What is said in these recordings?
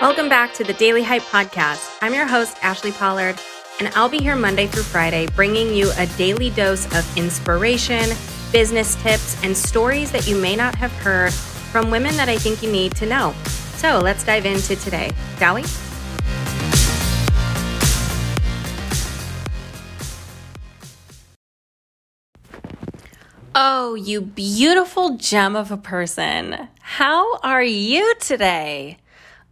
Welcome back to the Daily Hype Podcast. I'm your host, Ashley Pollard, and I'll be here Monday through Friday bringing you a daily dose of inspiration, business tips, and stories that you may not have heard from women that I think you need to know. So let's dive into today, shall we? Oh, you beautiful gem of a person. How are you today?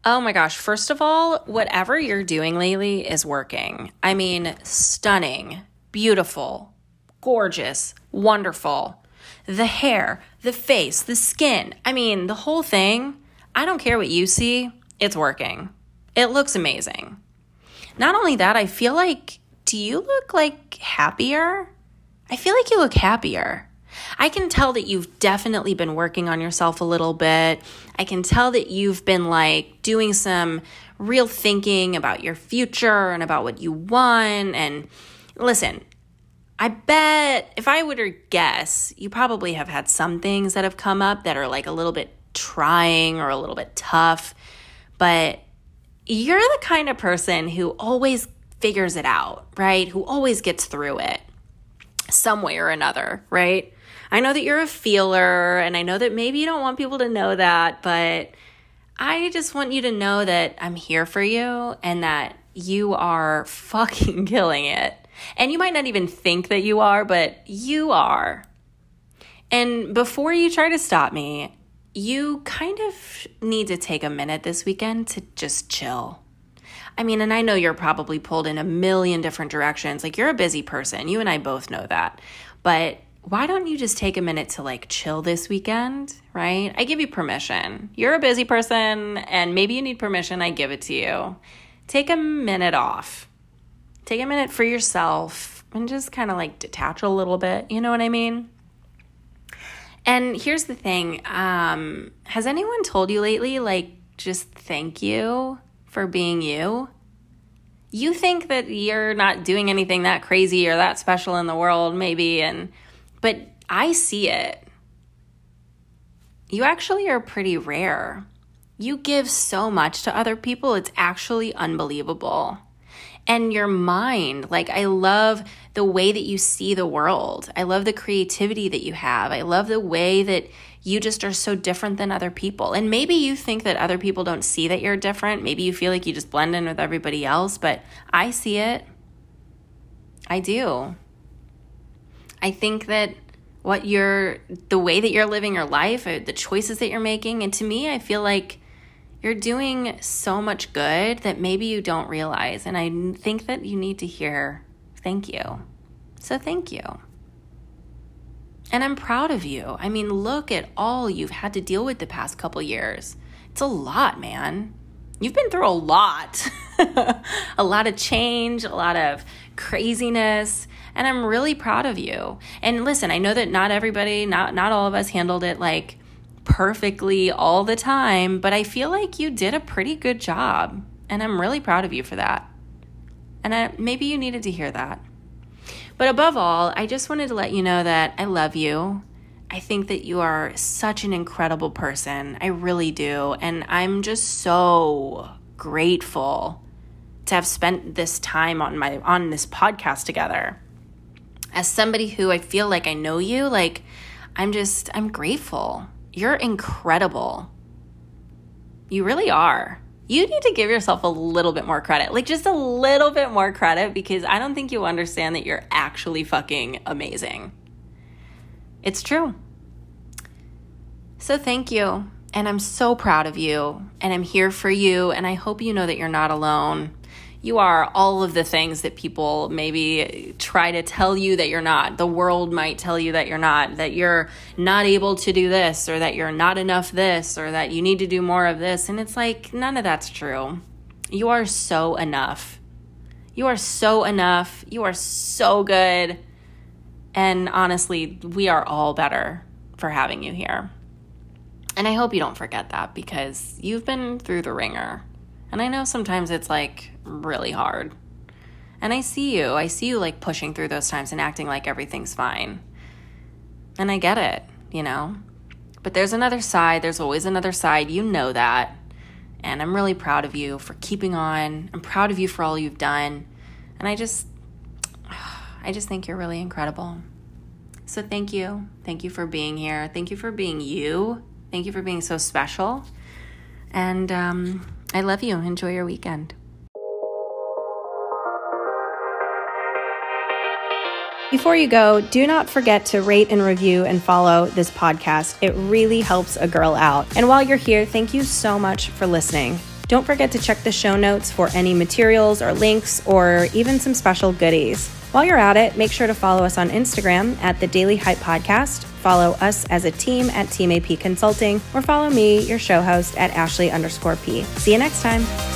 Oh my gosh, first of all, whatever you're doing lately is working. I mean, stunning, beautiful, gorgeous, wonderful. The hair, the face, the skin, I mean, the whole thing. I don't care what you see, it's working. It looks amazing. Not only that, I feel like, do you look like happier? I feel like you look happier. I can tell that you've definitely been working on yourself a little bit. I can tell that you've been like doing some real thinking about your future and about what you want. And listen, I bet if I were to guess, you probably have had some things that have come up that are like a little bit trying or a little bit tough, but you're the kind of person who always figures it out, right? Who always gets through it some way or another, right? I know that you're a feeler, and I know that maybe you don't want people to know that, but I just want you to know that I'm here for you and that you are fucking killing it. And you might not even think that you are, but you are. And before you try to stop me, you kind of need to take a minute this weekend to just chill. I mean, and I know you're probably pulled in a million different directions. Like, you're a busy person. You and I both know that. But why don't you just take a minute to like chill this weekend, right? I give you permission. You're a busy person and maybe you need permission. I give it to you. Take a minute off. Take a minute for yourself and just kind of like detach a little bit. You know what I mean? And here's the thing. Has anyone told you lately, like, just thank you for being you? You think that you're not doing anything that crazy or that special in the world, maybe, but I see it. You actually are pretty rare. You give so much to other people, it's actually unbelievable. And your mind, like, I love the way that you see the world. I love the creativity that you have. I love the way that you just are so different than other people. And maybe you think that other people don't see that you're different. Maybe you feel like you just blend in with everybody else, but I see it. I do. I think that the way that you're living your life, the choices that you're making, and to me, I feel like you're doing so much good that maybe you don't realize. And I think that you need to hear thank you. So thank you. And I'm proud of you. I mean, look at all you've had to deal with the past couple years. It's a lot, man. You've been through a lot. A lot of change, a lot of craziness. And I'm really proud of you. And listen, I know that not everybody, not all of us handled it like perfectly all the time, but I feel like you did a pretty good job. And I'm really proud of you for that. And maybe you needed to hear that. But above all, I just wanted to let you know that I love you. I think that you are such an incredible person. I really do. And I'm just so grateful to have spent this time on this podcast together. As somebody who I feel like I know you, like, I'm grateful. You're incredible. You really are. You need to give yourself a little bit more credit, like just a little bit more credit, because I don't think you understand that you're actually fucking amazing. It's true. So thank you. And I'm so proud of you. And I'm here for you. And I hope you know that you're not alone. You are all of the things that people maybe try to tell you that you're not. The world might tell you that you're not able to do this, or that you're not enough this, or that you need to do more of this. And it's like, none of that's true. You are so enough. You are so enough. You are so good. And honestly, we are all better for having you here. And I hope you don't forget that, because you've been through the ringer. And I know sometimes it's like really hard. And I see you like pushing through those times and acting like everything's fine. And I get it, you know? But there's another side. There's always another side. You know that. And I'm really proud of you for keeping on. I'm proud of you for all you've done. And I just think you're really incredible. So thank you. Thank you for being here. Thank you for being you. Thank you for being so special. And I love you. Enjoy your weekend. Before you go, do not forget to rate and review and follow this podcast. It really helps a girl out. And while you're here, thank you so much for listening. Don't forget to check the show notes for any materials or links or even some special goodies. While you're at it, make sure to follow us on Instagram at the Daily Hype Podcast. Follow us as a team at Team AP Consulting, or follow me, your show host, at Ashley_P. See you next time.